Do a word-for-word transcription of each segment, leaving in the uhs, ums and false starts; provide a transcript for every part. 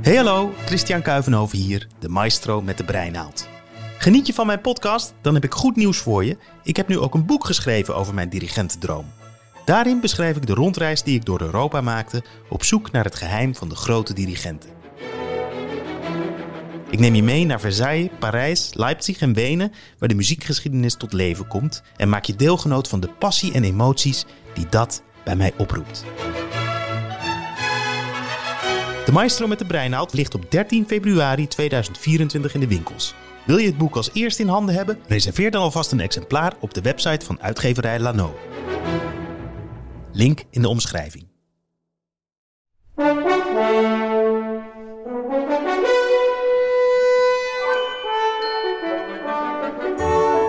Hey hallo, Christian Kuivenhoven hier, de maestro met de breinaald. Geniet je van mijn podcast? Dan heb ik goed nieuws voor je. Ik heb nu ook een boek geschreven over mijn dirigentendroom. Daarin beschrijf ik de rondreis die ik door Europa maakte op zoek naar het geheim van de grote dirigenten. Ik neem je mee naar Versailles, Parijs, Leipzig en Wenen, waar de muziekgeschiedenis tot leven komt, en maak je deelgenoot van de passie en emoties die dat bij mij oproept. De Maestro met de Breinaald ligt op dertien februari tweeduizend vierentwintig in de winkels. Wil je het boek als eerste in handen hebben? Reserveer dan alvast een exemplaar op de website van uitgeverij Lano. Link in de omschrijving.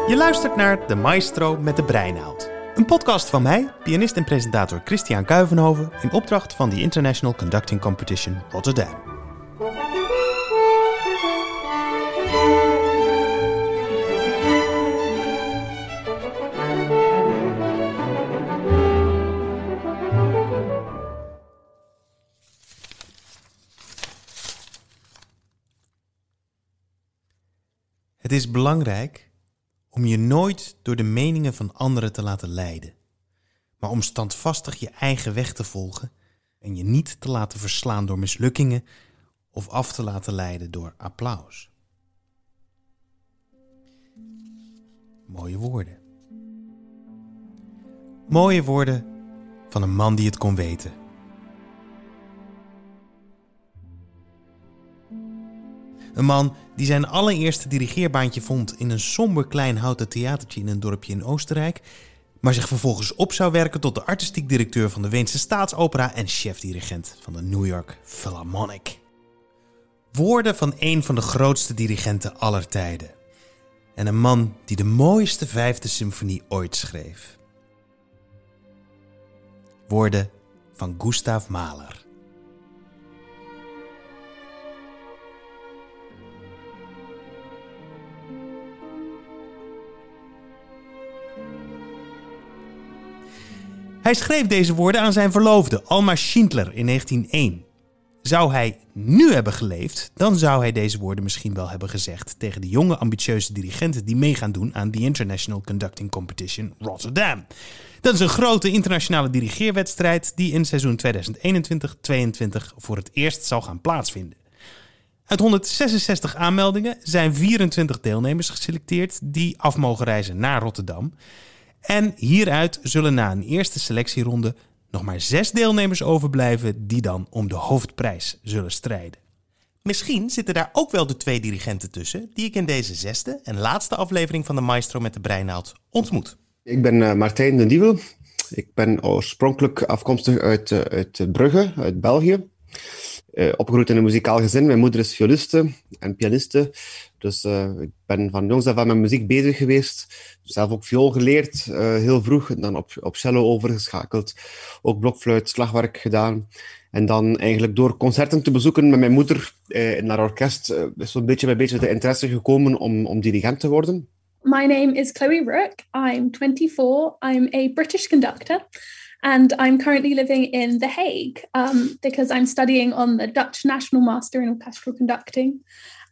Je luistert naar De Maestro met de Breinaald. Een podcast van mij, pianist en presentator Christian Kuivenhoven, in opdracht van de International Conducting Competition Rotterdam. Het is belangrijk om je nooit door de meningen van anderen te laten leiden, maar om standvastig je eigen weg te volgen en je niet te laten verslaan door mislukkingen of af te laten leiden door applaus. Mooie woorden. Mooie woorden van een man die het kon weten. Een man die zijn allereerste dirigeerbaantje vond in een somber klein houten theatertje in een dorpje in Oostenrijk, maar zich vervolgens op zou werken tot de artistiek directeur van de Weense Staatsopera en chef-dirigent van de New York Philharmonic. Woorden van een van de grootste dirigenten aller tijden. En een man die de mooiste vijfde symfonie ooit schreef. Woorden van Gustav Mahler. Hij schreef deze woorden aan zijn verloofde, Alma Schindler, in negentien nul één. Zou hij nu hebben geleefd, dan zou hij deze woorden misschien wel hebben gezegd tegen de jonge ambitieuze dirigenten die mee gaan doen aan de International Conducting Competition Rotterdam. Dat is een grote internationale dirigeerwedstrijd die in seizoen tweeduizend eenentwintig tweeëntwintig voor het eerst zal gaan plaatsvinden. Uit honderdzesenzestig aanmeldingen zijn vierentwintig deelnemers geselecteerd die af mogen reizen naar Rotterdam. En hieruit zullen na een eerste selectieronde nog maar zes deelnemers overblijven die dan om de hoofdprijs zullen strijden. Misschien zitten daar ook wel de twee dirigenten tussen die ik in deze zesde en laatste aflevering van de Maestro met de Breinaald ontmoet. Ik ben uh, Martijn Dendievel. Ik ben oorspronkelijk afkomstig uit, uh, uit Brugge, uit België. Uh, opgegroeid in een muzikaal gezin. Mijn moeder is violiste en pianiste. Dus uh, ik ben van jongs af aan met muziek bezig geweest. Zelf ook viool geleerd, uh, heel vroeg. En dan op, op cello overgeschakeld. Ook blokfluit, slagwerk gedaan. En dan eigenlijk door concerten te bezoeken met mijn moeder uh, in haar orkest uh, is zo'n beetje bij beetje de interesse gekomen om, om dirigent te worden. My name is Chloe Rook. I'm twenty-four. I'm a British conductor. And I'm currently living in The Hague um, because I'm studying on the Dutch National Master in Orchestral Conducting.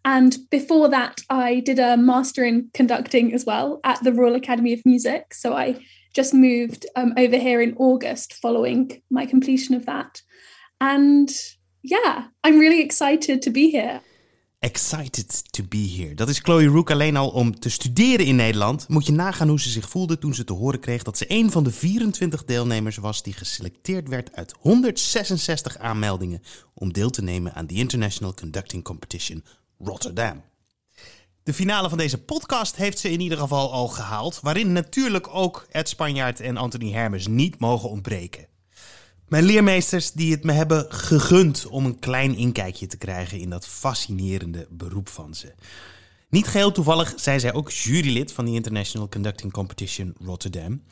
And before that, I did a Master in Conducting as well at the Royal Academy of Music. So I just moved um, over here in August following my completion of that. And yeah, I'm really excited to be here. Excited to be here. Dat is Chloe Rook alleen al om te studeren in Nederland. Moet je nagaan hoe ze zich voelde toen ze te horen kreeg dat ze een van de vierentwintig deelnemers was die geselecteerd werd uit honderdzesenzestig aanmeldingen om deel te nemen aan de International Conducting Competition Rotterdam. De finale van deze podcast heeft ze in ieder geval al gehaald, waarin natuurlijk ook Ed Spanjaard en Anthony Hermes niet mogen ontbreken. Mijn leermeesters die het me hebben gegund om een klein inkijkje te krijgen in dat fascinerende beroep van ze. Niet geheel toevallig zijn zij ook jurylid van de International Conducting Competition Rotterdam.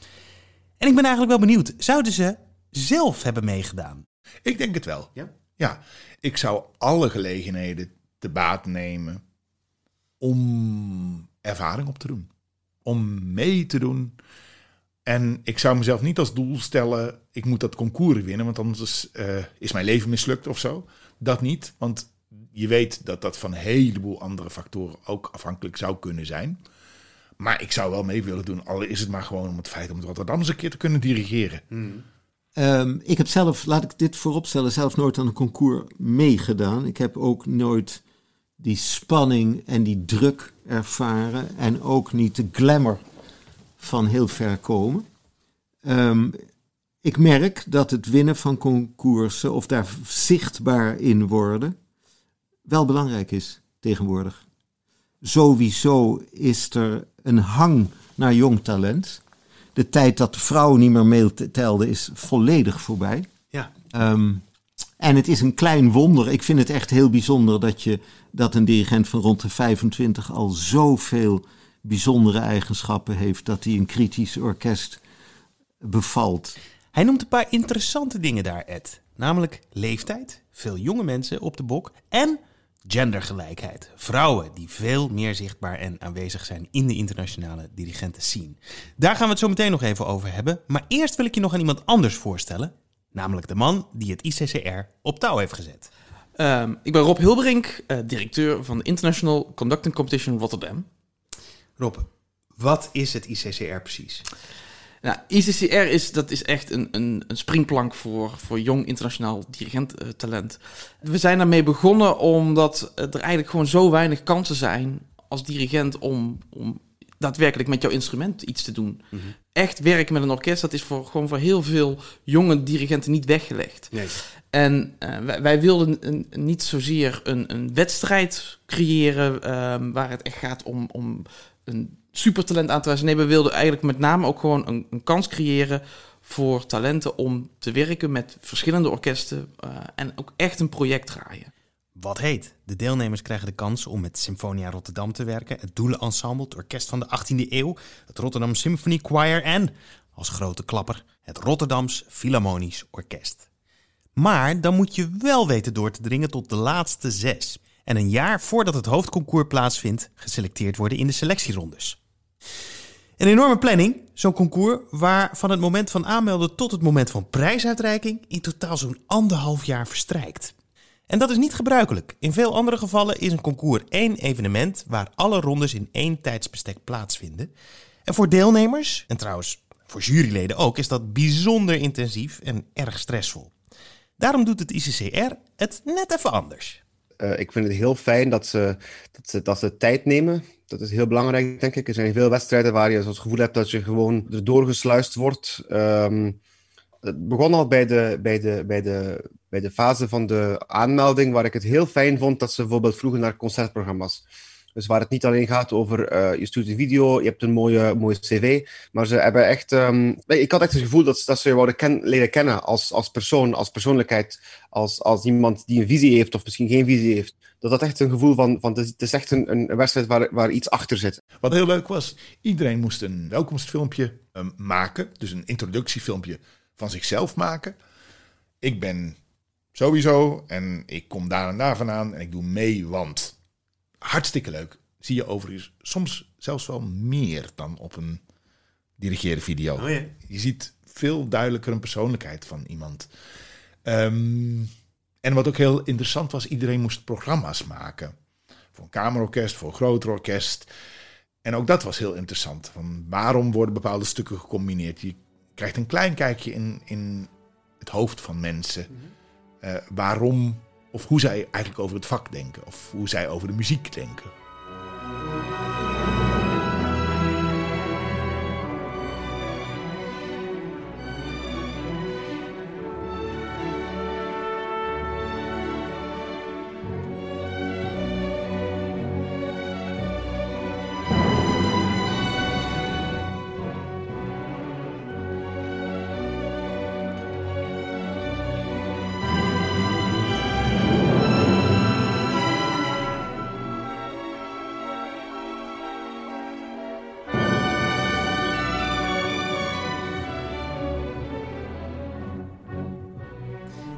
En ik ben eigenlijk wel benieuwd, zouden ze zelf hebben meegedaan? Ik denk het wel. Ja, ja. Ik zou alle gelegenheden te baat nemen om ervaring op te doen. Om mee te doen. En ik zou mezelf niet als doel stellen, ik moet dat concours winnen, want anders is, uh, is mijn leven mislukt of zo. Dat niet, want je weet dat dat van een heleboel andere factoren ook afhankelijk zou kunnen zijn. Maar ik zou wel mee willen doen, al is het maar gewoon om het feit om Rotterdam eens een keer te kunnen dirigeren. Hmm. Um, ik heb zelf, laat ik dit vooropstellen, zelf nooit aan een concours meegedaan. Ik heb ook nooit die spanning en die druk ervaren en ook niet de glamour van heel ver komen. Um, ik merk dat het winnen van concoursen of daar zichtbaar in worden wel belangrijk is tegenwoordig. Sowieso is er een hang naar jong talent. De tijd dat de vrouwen niet meer meetelde is volledig voorbij. Ja. Um, en het is een klein wonder. Ik vind het echt heel bijzonder dat, je, dat een dirigent van rond de vijfentwintig al zoveel bijzondere eigenschappen heeft. Dat hij een kritisch orkest bevalt. Hij noemt een paar interessante dingen daar, Ed. Namelijk leeftijd, veel jonge mensen op de bok en gendergelijkheid. Vrouwen die veel meer zichtbaar en aanwezig zijn in de internationale dirigenten scene. Daar gaan we het zo meteen nog even over hebben. Maar eerst wil ik je nog aan iemand anders voorstellen. Namelijk de man die het I C C R op touw heeft gezet. Um, ik ben Rob Hilberink, uh, directeur van de International Conducting Competition Rotterdam. Rob, wat is het I C C R precies? Nou, I C C R is, dat is echt een, een, een springplank voor, voor jong internationaal dirigenttalent. Uh, We zijn daarmee begonnen omdat er eigenlijk gewoon zo weinig kansen zijn als dirigent om, om daadwerkelijk met jouw instrument iets te doen. Mm-hmm. Echt werken met een orkest, dat is voor, gewoon voor heel veel jonge dirigenten niet weggelegd. Nee. En uh, wij, wij wilden een, niet zozeer een, een wedstrijd creëren uh, waar het echt gaat om, om een supertalent aan te wijzen. Nee, we wilden eigenlijk met name ook gewoon een, een kans creëren voor talenten om te werken met verschillende orkesten uh, en ook echt een project draaien. Wat heet? De deelnemers krijgen de kans om met Symfonia Rotterdam te werken, het Doelen Ensemble, het Orkest van de achttiende eeuw, het Rotterdam Symphony Choir en, als grote klapper, het Rotterdams Philharmonisch Orkest. Maar dan moet je wel weten door te dringen tot de laatste zes en een jaar voordat het hoofdconcours plaatsvindt geselecteerd worden in de selectierondes. Een enorme planning, zo'n concours, waar van het moment van aanmelden tot het moment van prijsuitreiking in totaal zo'n anderhalf jaar verstrijkt. En dat is niet gebruikelijk. In veel andere gevallen is een concours één evenement waar alle rondes in één tijdsbestek plaatsvinden. En voor deelnemers, en trouwens voor juryleden ook, is dat bijzonder intensief en erg stressvol. Daarom doet het I C C R het net even anders. Uh, ik vind het heel fijn dat ze, dat, ze, dat ze tijd nemen. Dat is heel belangrijk, denk ik. Er zijn veel wedstrijden waar je het gevoel hebt dat je gewoon erdoor gesluist wordt. Um, het begon al bij de, bij, de, bij, de, bij de fase van de aanmelding, waar ik het heel fijn vond dat ze bijvoorbeeld vroegen naar concertprogramma's. Dus waar het niet alleen gaat over uh, je stuurt een video, je hebt een mooie, mooie cv, maar ze hebben echt... Um, ik had echt het gevoel dat, dat ze je wouden ken, leren kennen als, als persoon, als persoonlijkheid, als, als iemand die een visie heeft of misschien geen visie heeft. Dat dat echt een gevoel van, van het is echt een, een wedstrijd waar, waar iets achter zit. Wat heel leuk was, iedereen moest een welkomstfilmpje um, maken, dus een introductiefilmpje van zichzelf maken. Ik ben sowieso en ik kom daar en daar vandaan en ik doe mee, want... Hartstikke leuk. Zie je overigens soms zelfs wel meer dan op een dirigeerde video. Oh ja. Je ziet veel duidelijker een persoonlijkheid van iemand. Um, en wat ook heel interessant was, iedereen moest programma's maken. Voor een kamerorkest, voor een groter orkest. En ook dat was heel interessant. Van waarom worden bepaalde stukken gecombineerd? Je krijgt een klein kijkje in, in het hoofd van mensen. Mm-hmm. Uh, waarom... Of hoe zij eigenlijk over het vak denken. Of hoe zij over de muziek denken.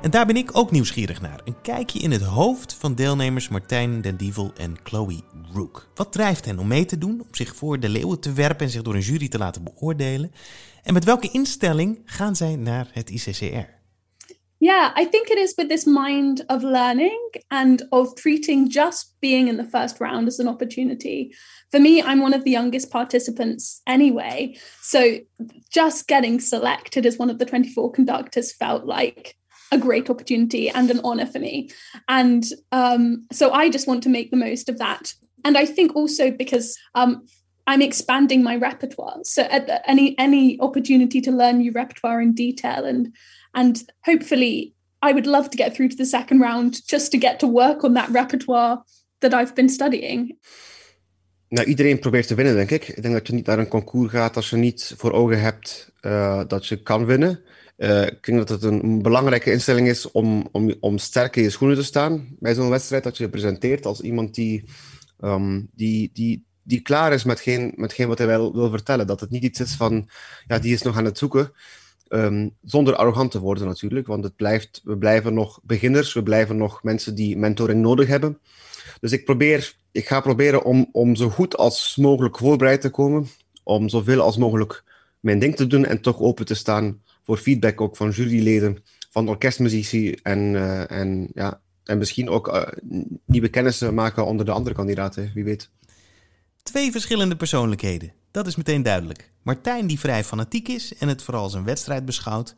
En daar ben ik ook nieuwsgierig naar. Een kijkje in het hoofd van deelnemers Martijn Dendievel en Chloe Rook. Wat drijft hen om mee te doen, om zich voor de leeuwen te werpen en zich door een jury te laten beoordelen? En met welke instelling gaan zij naar het I C C R? Yeah, I think it is with this mind of learning and of treating just being in the first round as an opportunity. For me, I'm one of the youngest participants anyway. So just getting selected as one of the twenty-four conductors felt like a great opportunity and an honor for me. And um, so I just want to make the most of that. And I think also because um, I'm expanding my repertoire. So at the, any any opportunity to learn new repertoire in detail and And hopefully I would love to get through to the second round just to get to work on that repertoire that I've been studying. Nou, iedereen probeert te winnen, denk ik. Ik denk dat je niet naar een concours gaat als je niet voor ogen hebt uh, dat je kan winnen. Uh, ik denk dat het een belangrijke instelling is om, om, om sterk in je schoenen te staan bij zo'n wedstrijd. Dat je je presenteert als iemand die, um, die, die, die klaar is met geen, met geen wat hij wel wil vertellen. Dat het niet iets is van, ja, die is nog aan het zoeken. Um, zonder arrogant te worden natuurlijk, want het blijft, we blijven nog beginners, we blijven nog mensen die mentoring nodig hebben. Dus ik, probeer, ik ga proberen om, om zo goed als mogelijk voorbereid te komen, om zoveel als mogelijk mijn ding te doen en toch open te staan voor feedback ook van juryleden, van orkestmuzici en, uh, en, ja, en misschien ook uh, nieuwe kennissen maken onder de andere kandidaten, wie weet. Twee verschillende persoonlijkheden, dat is meteen duidelijk. Martijn die vrij fanatiek is en het vooral als een wedstrijd beschouwt.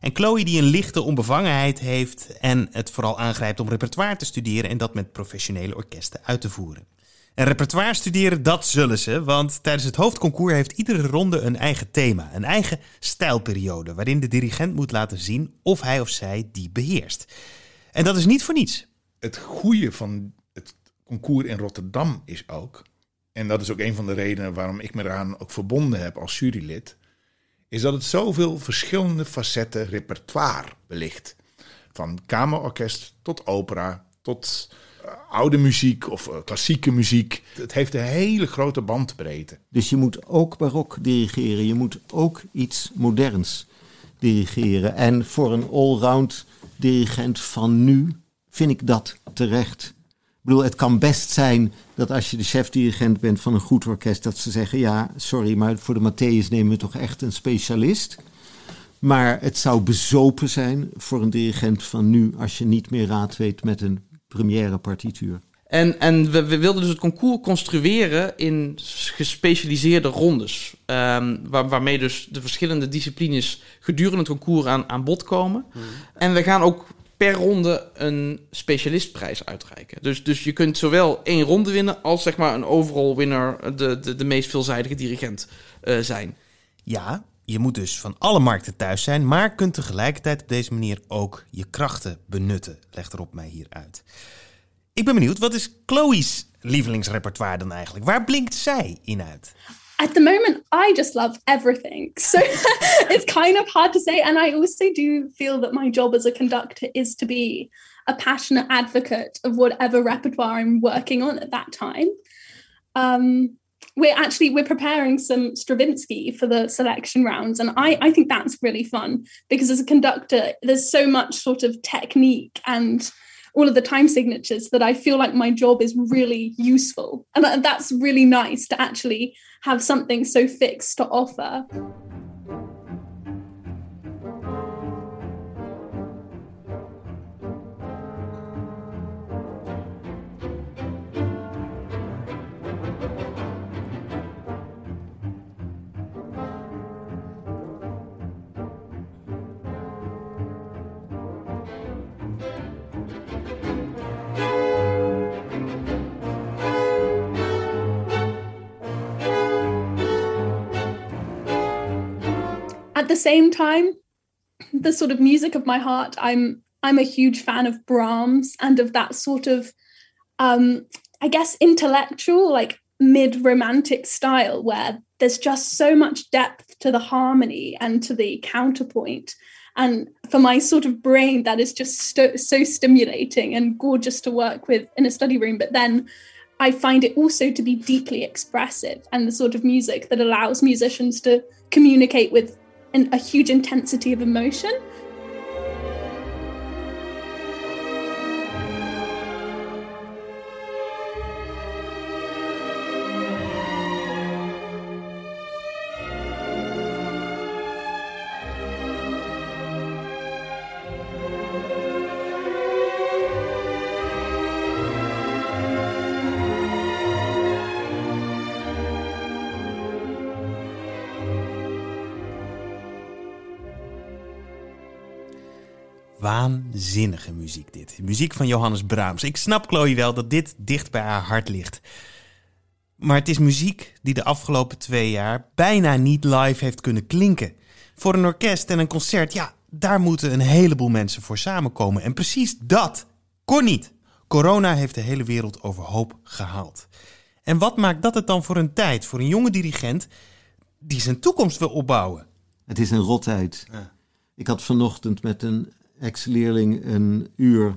En Chloe die een lichte onbevangenheid heeft en het vooral aangrijpt om repertoire te studeren en dat met professionele orkesten uit te voeren. En repertoire studeren, dat zullen ze, want tijdens het hoofdconcours heeft iedere ronde een eigen thema. Een eigen stijlperiode waarin de dirigent moet laten zien of hij of zij die beheerst. En dat is niet voor niets. Het goede van het concours in Rotterdam is ook... en dat is ook een van de redenen waarom ik me eraan ook verbonden heb als jurylid... is dat het zoveel verschillende facetten repertoire belicht. Van kamerorkest tot opera, tot uh, oude muziek of uh, klassieke muziek. Het heeft een hele grote bandbreedte. Dus je moet ook barok dirigeren, je moet ook iets moderns dirigeren. En voor een allround dirigent van nu vind ik dat terecht... Ik bedoel, het kan best zijn dat als je de chefdirigent bent van een goed orkest... dat ze zeggen, ja, sorry, maar voor de Matthäus nemen we toch echt een specialist. Maar het zou bezopen zijn voor een dirigent van nu... als je niet meer raad weet met een première partituur. En, en we, we wilden dus het concours construeren in gespecialiseerde rondes. Um, waar, waarmee dus de verschillende disciplines gedurende het concours aan, aan bod komen. Hmm. En we gaan ook... per ronde een specialistprijs uitreiken. Dus, dus je kunt zowel één ronde winnen... als zeg maar een overall winner... de, de, de meest veelzijdige dirigent uh, zijn. Ja, je moet dus van alle markten thuis zijn... maar kunt tegelijkertijd op deze manier ook je krachten benutten. Legt Rob mij hier uit. Ik ben benieuwd, wat is Chloe's lievelingsrepertoire dan eigenlijk? Waar blinkt zij in uit? At the moment, I just love everything. So it's kind of hard to say. And I also do feel that my job as a conductor is to be a passionate advocate of whatever repertoire I'm working on at that time. Um, we're actually, we're preparing some Stravinsky for the selection rounds. And I, I think that's really fun because as a conductor, there's so much sort of technique and all of the time signatures that I feel like my job is really useful. And that's really nice to actually have something so fixed to offer. At the same time, the sort of music of my heart, I'm I'm a huge fan of Brahms and of that sort of, um, I guess, intellectual, like mid-romantic style where there's just so much depth to the harmony and to the counterpoint. And for my sort of brain, that is just st- so stimulating and gorgeous to work with in a study room. But then I find it also to be deeply expressive and the sort of music that allows musicians to communicate with and a huge intensity of emotion. Waanzinnige muziek dit. Muziek van Johannes Brahms. Ik snap Chloe wel dat dit dicht bij haar hart ligt. Maar het is muziek die de afgelopen twee jaar bijna niet live heeft kunnen klinken. Voor een orkest en een concert, ja, daar moeten een heleboel mensen voor samenkomen. En precies dat kon niet. Corona heeft de hele wereld overhoop gehaald. En wat maakt dat het dan voor een tijd, voor een jonge dirigent die zijn toekomst wil opbouwen? Het is een rotheid. Ja. Ik had vanochtend met een ex-leerling een uur, uh,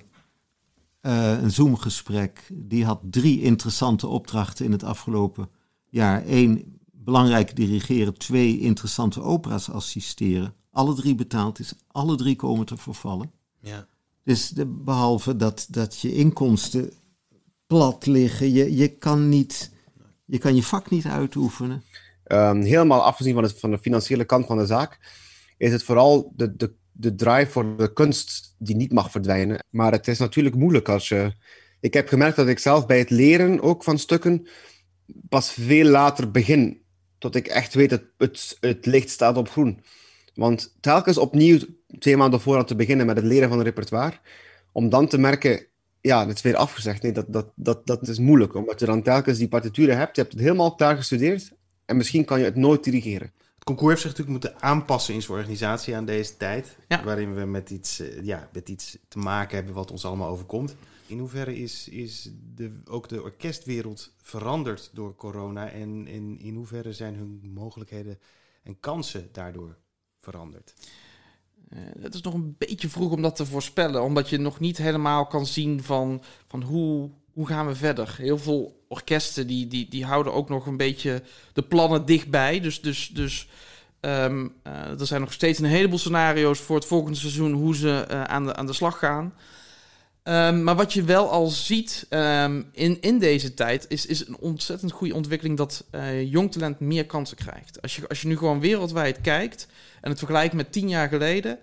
een Zoom-gesprek. Die had drie interessante opdrachten in het afgelopen jaar. Eén, belangrijk dirigeren. Twee, interessante opera's assisteren. Alle drie betaald is. Alle drie komen te vervallen. Ja. Dus de, behalve dat, dat je inkomsten plat liggen. Je, je, kan niet, je kan je vak niet uitoefenen. Um, helemaal afgezien van, het, van de financiële kant van de zaak, is het vooral de, de, de drive voor de kunst die niet mag verdwijnen. Maar het is natuurlijk moeilijk als je... Ik heb gemerkt dat ik zelf bij het leren ook van stukken pas veel later begin. Tot ik echt weet dat het, het licht staat op groen. Want telkens opnieuw twee maanden vooraan te beginnen met het leren van een repertoire, om dan te merken, ja, dat is weer afgezegd. Nee, dat, dat, dat, dat is moeilijk, omdat je dan telkens die partituren hebt. Je hebt het helemaal klaar gestudeerd en misschien kan je het nooit dirigeren. Het concours heeft zich natuurlijk moeten aanpassen in zijn organisatie aan deze tijd, ja. Waarin we met iets, ja, met iets te maken hebben wat ons allemaal overkomt. In hoeverre is, is de, ook de orkestwereld veranderd door corona en, en in hoeverre zijn hun mogelijkheden en kansen daardoor veranderd? Uh, het is nog een beetje vroeg om dat te voorspellen, omdat je nog niet helemaal kan zien van, van hoe, hoe gaan we verder. Heel veel orkesten die, die, die houden ook nog een beetje de plannen dichtbij. Dus, dus, dus um, uh, er zijn nog steeds een heleboel scenario's voor het volgende seizoen hoe ze uh, aan, de, aan de slag gaan. Um, maar wat je wel al ziet um, in, in deze tijd is, is een ontzettend goede ontwikkeling dat uh, jong talent meer kansen krijgt. Als je, als je nu gewoon wereldwijd kijkt en het vergelijkt met tien jaar geleden, um,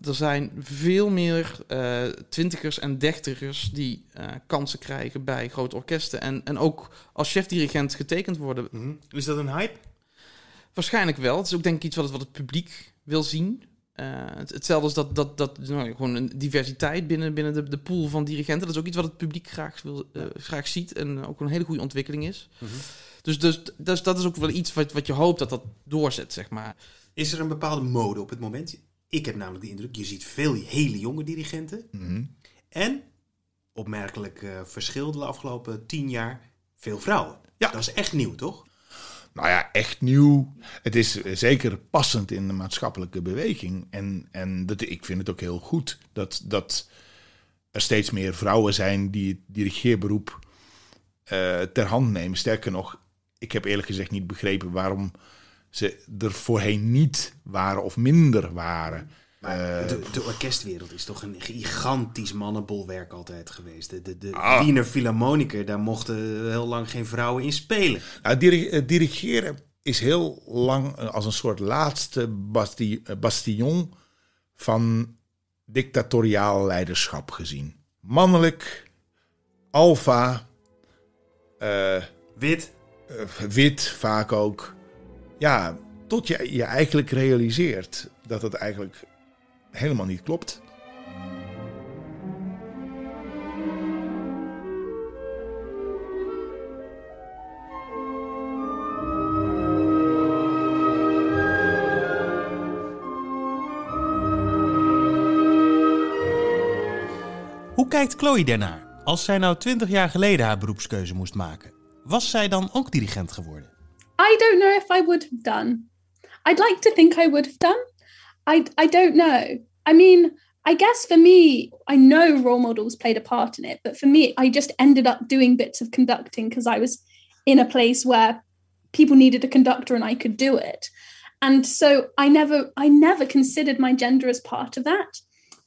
er zijn veel meer uh, twintigers en dertigers die uh, kansen krijgen bij grote orkesten en, en ook als chefdirigent getekend worden. Mm-hmm. Is dat een hype? Waarschijnlijk wel. Het is ook denk ik iets wat het, wat het publiek wil zien. Uh, hetzelfde is dat, dat, dat nou, gewoon een diversiteit binnen, binnen de, de pool van dirigenten. Dat is ook iets wat het publiek graag, wil, uh, graag ziet en ook een hele goede ontwikkeling is. Mm-hmm. Dus, dus, dus dat is ook wel iets wat, wat je hoopt dat dat doorzet, zeg maar. Is er een bepaalde mode op het moment? Ik heb namelijk de indruk, je ziet veel hele jonge dirigenten. Mm-hmm. En, opmerkelijk uh, verschil de afgelopen tien jaar, veel vrouwen. Ja. Dat is echt nieuw, toch? Nou ja, echt nieuw. Het is zeker passend in de maatschappelijke beweging. En, en dat, ik vind het ook heel goed dat, dat er steeds meer vrouwen zijn die het dirigeerberoep uh, ter hand nemen. Sterker nog, ik heb eerlijk gezegd niet begrepen waarom ze er voorheen niet waren of minder waren. Maar de, de orkestwereld is toch een gigantisch mannenbolwerk altijd geweest. De, de, de ah. Wiener Philharmoniker, daar mochten heel lang geen vrouwen in spelen. Nou, dirigeren is heel lang als een soort laatste basti- bastion van dictatoriaal leiderschap gezien. Mannelijk, alfa, uh, wit. Uh, wit vaak ook. Ja, tot je je eigenlijk realiseert dat het eigenlijk helemaal niet klopt. Hoe kijkt Chloe daarnaar? Als zij nou twintig jaar geleden haar beroepskeuze moest maken, was zij dan ook dirigent geworden? I don't know if I would have done. I'd like to think I would have done. I, I don't know. I mean, I guess for me, I know role models played a part in it, but for me, I just ended up doing bits of conducting because I was in a place where people needed a conductor and I could do it. And so I never, I never considered my gender as part of that.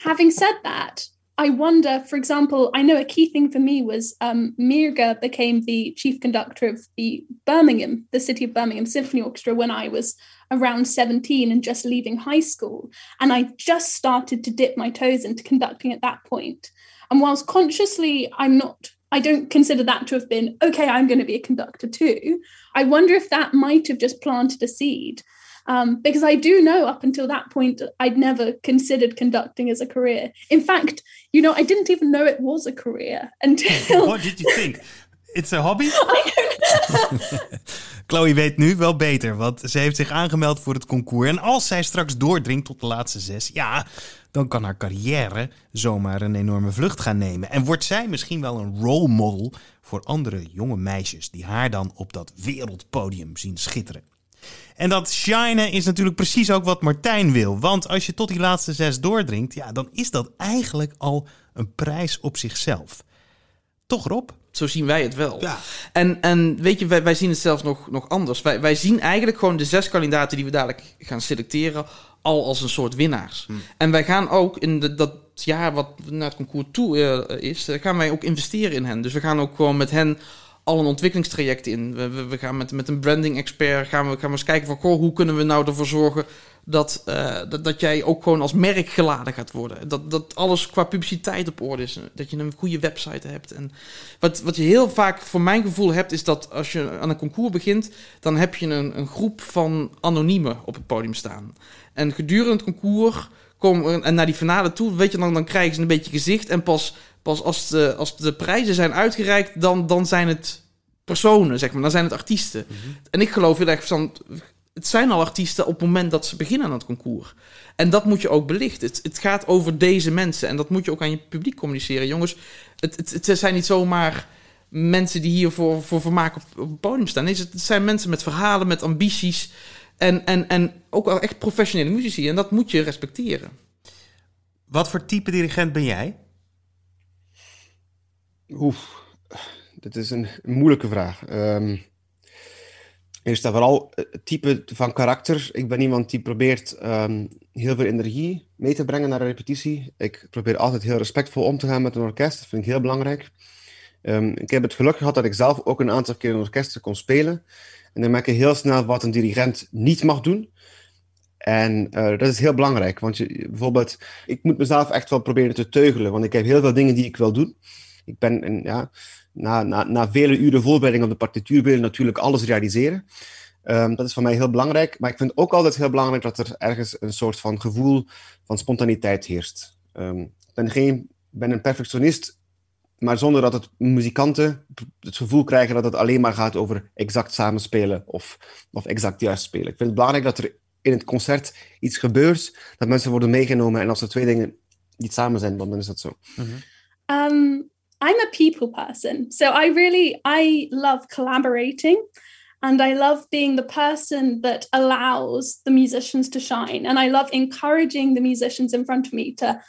Having said that, I wonder, for example, I know a key thing for me was um, Mirga became the chief conductor of the Birmingham, the City of Birmingham Symphony Orchestra when I was around seventeen and just leaving high school. And I just started to dip my toes into conducting at that point. And whilst consciously I'm not, I don't consider that to have been, okay, I'm going to be a conductor too. I wonder if that might have just planted a seed. um, because I do know up until that point, I'd never considered conducting as a career. In fact, you know, I didn't even know it was a career until... What did you think? It's a hobby? Chloe weet nu wel beter, want ze heeft zich aangemeld voor het concours. En als zij straks doordringt tot de laatste zes, ja, dan kan haar carrière zomaar een enorme vlucht gaan nemen. En wordt zij misschien wel een role model voor andere jonge meisjes die haar dan op dat wereldpodium zien schitteren. En dat shinen is natuurlijk precies ook wat Martijn wil. Want als je tot die laatste zes doordringt, ja, dan is dat eigenlijk al een prijs op zichzelf. Toch, Rob? Zo zien wij het wel. Ja. En, en weet je, wij, wij zien het zelfs nog, nog anders. Wij, wij zien eigenlijk gewoon de zes kandidaten die we dadelijk gaan selecteren al als een soort winnaars. Hmm. En wij gaan ook in de, dat jaar wat naar het concours toe uh, is, gaan wij ook investeren in hen. Dus we gaan ook gewoon met hen al een ontwikkelingstraject in. We, we, we gaan met, met een branding expert gaan we, gaan we eens kijken van goh, hoe kunnen we nou ervoor zorgen dat, uh, dat, dat jij ook gewoon als merk geladen gaat worden. Dat, dat alles qua publiciteit op orde is. Dat je een goede website hebt. En wat, wat je heel vaak voor mijn gevoel hebt, is dat als je aan een concours begint, dan heb je een, een groep van anoniemen op het podium staan. En gedurende het concours komen en naar die finale toe, weet je, dan, dan krijgen ze een beetje gezicht. En pas, pas als, de, als de prijzen zijn uitgereikt, dan, dan zijn het personen, zeg maar. Dan zijn het artiesten. Mm-hmm. En ik geloof heel erg verstand. Het zijn al artiesten op het moment dat ze beginnen aan het concours. En dat moet je ook belichten. Het, het gaat over deze mensen. En dat moet je ook aan je publiek communiceren. Jongens, het, het, het zijn niet zomaar mensen die hier voor, voor vermaak op, op het podium staan. Nee, het zijn mensen met verhalen, met ambities. En, en, en ook al echt professionele muzici. En dat moet je respecteren. Wat voor type dirigent ben jij? Oef, dat is een moeilijke vraag. Um... Eerst en vooral het type van karakter. Ik ben iemand die probeert um, heel veel energie mee te brengen naar een repetitie. Ik probeer altijd heel respectvol om te gaan met een orkest. Dat vind ik heel belangrijk. Um, ik heb het geluk gehad dat ik zelf ook een aantal keer in orkesten kon spelen. En dan merk je heel snel wat een dirigent niet mag doen. En uh, dat is heel belangrijk. Want je, bijvoorbeeld, ik moet mezelf echt wel proberen te teugelen. Want ik heb heel veel dingen die ik wil doen. Ik ben een... Ja, Na, na, na vele uren voorbereiding op de partituur wil je natuurlijk alles realiseren. Um, dat is voor mij heel belangrijk. Maar ik vind ook altijd heel belangrijk dat er ergens een soort van gevoel van spontaniteit heerst. Um, ik ben, geen, ben een perfectionist, maar zonder dat het muzikanten het gevoel krijgen dat het alleen maar gaat over exact samenspelen of, of exact juist spelen. Ik vind het belangrijk dat er in het concert iets gebeurt, dat mensen worden meegenomen. En als er twee dingen niet samen zijn, dan is dat zo. Mm-hmm. Um... I'm a people person. So I really, I love collaborating and I love being the person that allows the musicians to shine. And I love encouraging the musicians in front of me to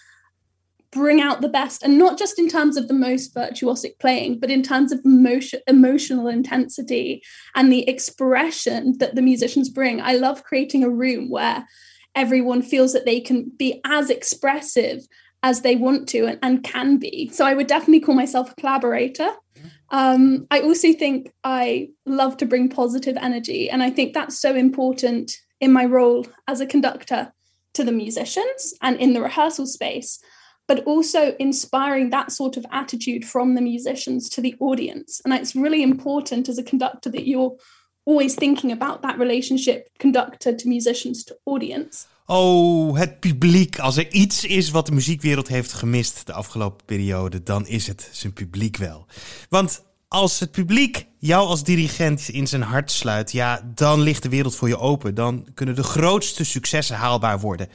bring out the best, and not just in terms of the most virtuosic playing, but in terms of emotion, emotional intensity and the expression that the musicians bring. I love creating a room where everyone feels that they can be as expressive as they want to and, and can be. So I would definitely call myself a collaborator. Um, I also think I love to bring positive energy. And I think that's so important in my role as a conductor to the musicians and in the rehearsal space, but also inspiring that sort of attitude from the musicians to the audience. And it's really important as a conductor that you're always thinking about that relationship, conductor to musicians to audience. Oh, het publiek. Als er iets is wat de muziekwereld heeft gemist de afgelopen periode, dan is het zijn publiek wel. Want als het publiek jou als dirigent in zijn hart sluit, ja, dan ligt de wereld voor je open. Dan kunnen de grootste successen haalbaar worden.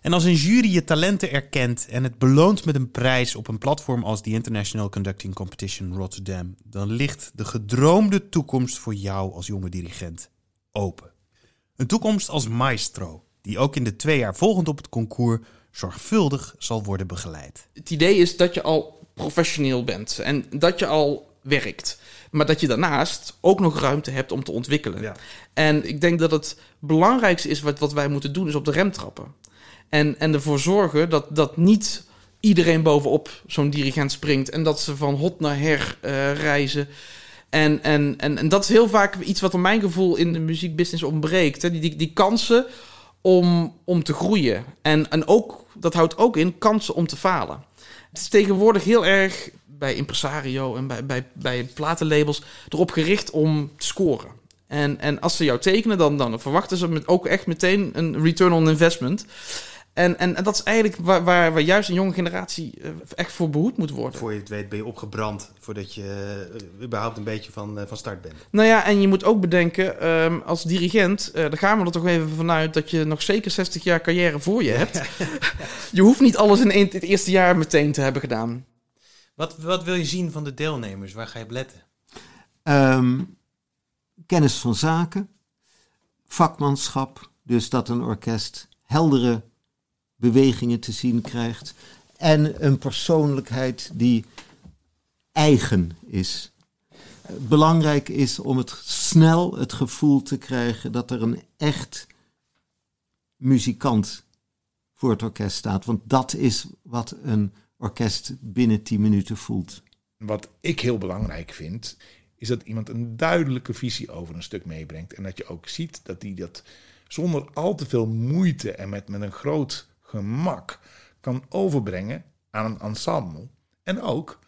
En als een jury je talenten erkent en het beloont met een prijs op een platform als de International Conducting Competition Rotterdam, dan ligt de gedroomde toekomst voor jou als jonge dirigent open. Een toekomst als maestro, die ook in de twee jaar volgend op het concours zorgvuldig zal worden begeleid. Het idee is dat je al professioneel bent en dat je al werkt. Maar dat je daarnaast ook nog ruimte hebt om te ontwikkelen. Ja. En ik denk dat het belangrijkste is wat, wat wij moeten doen, is op de rem trappen. En, en ervoor zorgen dat, dat niet iedereen bovenop zo'n dirigent springt en dat ze van hot naar her uh, reizen. En, en, en, en dat is heel vaak iets wat op mijn gevoel in de muziekbusiness ontbreekt. Hè? Die, die, die kansen om, om te groeien. En, en ook, dat houdt ook in, kansen om te falen. Het is tegenwoordig heel erg bij impresario en bij, bij, bij platenlabels erop gericht om te scoren. En, en als ze jou tekenen, dan, dan verwachten ze met, ook echt meteen een return on investment. En, en, en dat is eigenlijk waar, waar, waar juist een jonge generatie echt voor behoed moet worden. Voor je het weet ben je opgebrand voordat je uh, überhaupt een beetje van, uh, van start bent. Nou ja, en je moet ook bedenken, um, als dirigent, uh, daar gaan we er toch even vanuit dat je nog zeker zestig jaar carrière voor je hebt. Ja. Je hoeft niet alles in een, het eerste jaar meteen te hebben gedaan. Wat, wat wil je zien van de deelnemers? Waar ga je op letten? Um, kennis van zaken, vakmanschap, dus dat een orkest heldere bewegingen te zien krijgt en een persoonlijkheid die eigen is. Belangrijk is om het snel het gevoel te krijgen dat er een echt muzikant voor het orkest staat, want dat is wat een orkest binnen tien minuten voelt. Wat ik heel belangrijk vind, is dat iemand een duidelijke visie over een stuk meebrengt en dat je ook ziet dat die dat zonder al te veel moeite en met, met een groot gemak kan overbrengen aan een ensemble. En ook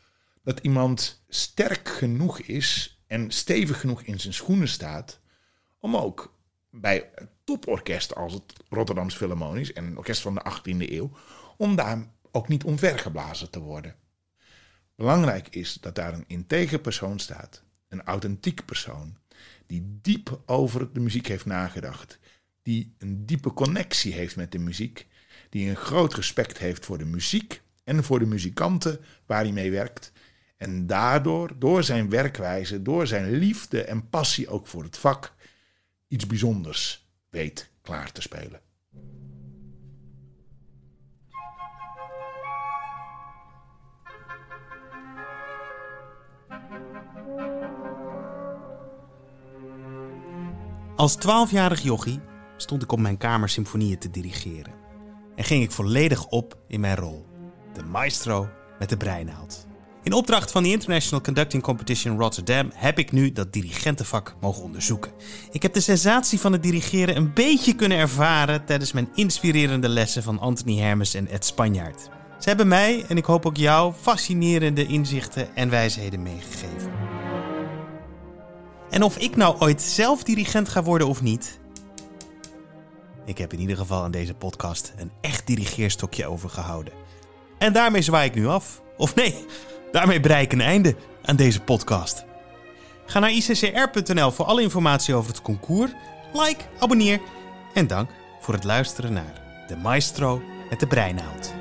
dat iemand sterk genoeg is en stevig genoeg in zijn schoenen staat om ook bij een toporkest als het Rotterdams Philharmonisch en het Orkest van de achttiende eeuw, om daar ook niet omvergeblazen te worden. Belangrijk is dat daar een integer persoon staat, een authentiek persoon, die diep over de muziek heeft nagedacht, die een diepe connectie heeft met de muziek, die een groot respect heeft voor de muziek en voor de muzikanten waar hij mee werkt. En daardoor, door zijn werkwijze, door zijn liefde en passie ook voor het vak, iets bijzonders weet klaar te spelen. Als twaalfjarig jochie stond ik op mijn kamer symfonieën te dirigeren en ging ik volledig op in mijn rol, de maestro met de breinaald. In opdracht van de International Conducting Competition Rotterdam heb ik nu dat dirigentenvak mogen onderzoeken. Ik heb de sensatie van het dirigeren een beetje kunnen ervaren tijdens mijn inspirerende lessen van Anthony Hermes en Ed Spanjaard. Ze hebben mij, en ik hoop ook jou, fascinerende inzichten en wijsheden meegegeven. En of ik nou ooit zelf dirigent ga worden of niet, ik heb in ieder geval aan deze podcast een echt dirigeerstokje overgehouden. En daarmee zwaai ik nu af. Of nee, daarmee bereik ik een einde aan deze podcast. Ga naar i c c r punt n l voor alle informatie over het concours. Like, abonneer en dank voor het luisteren naar De Maestro met de Breinaald.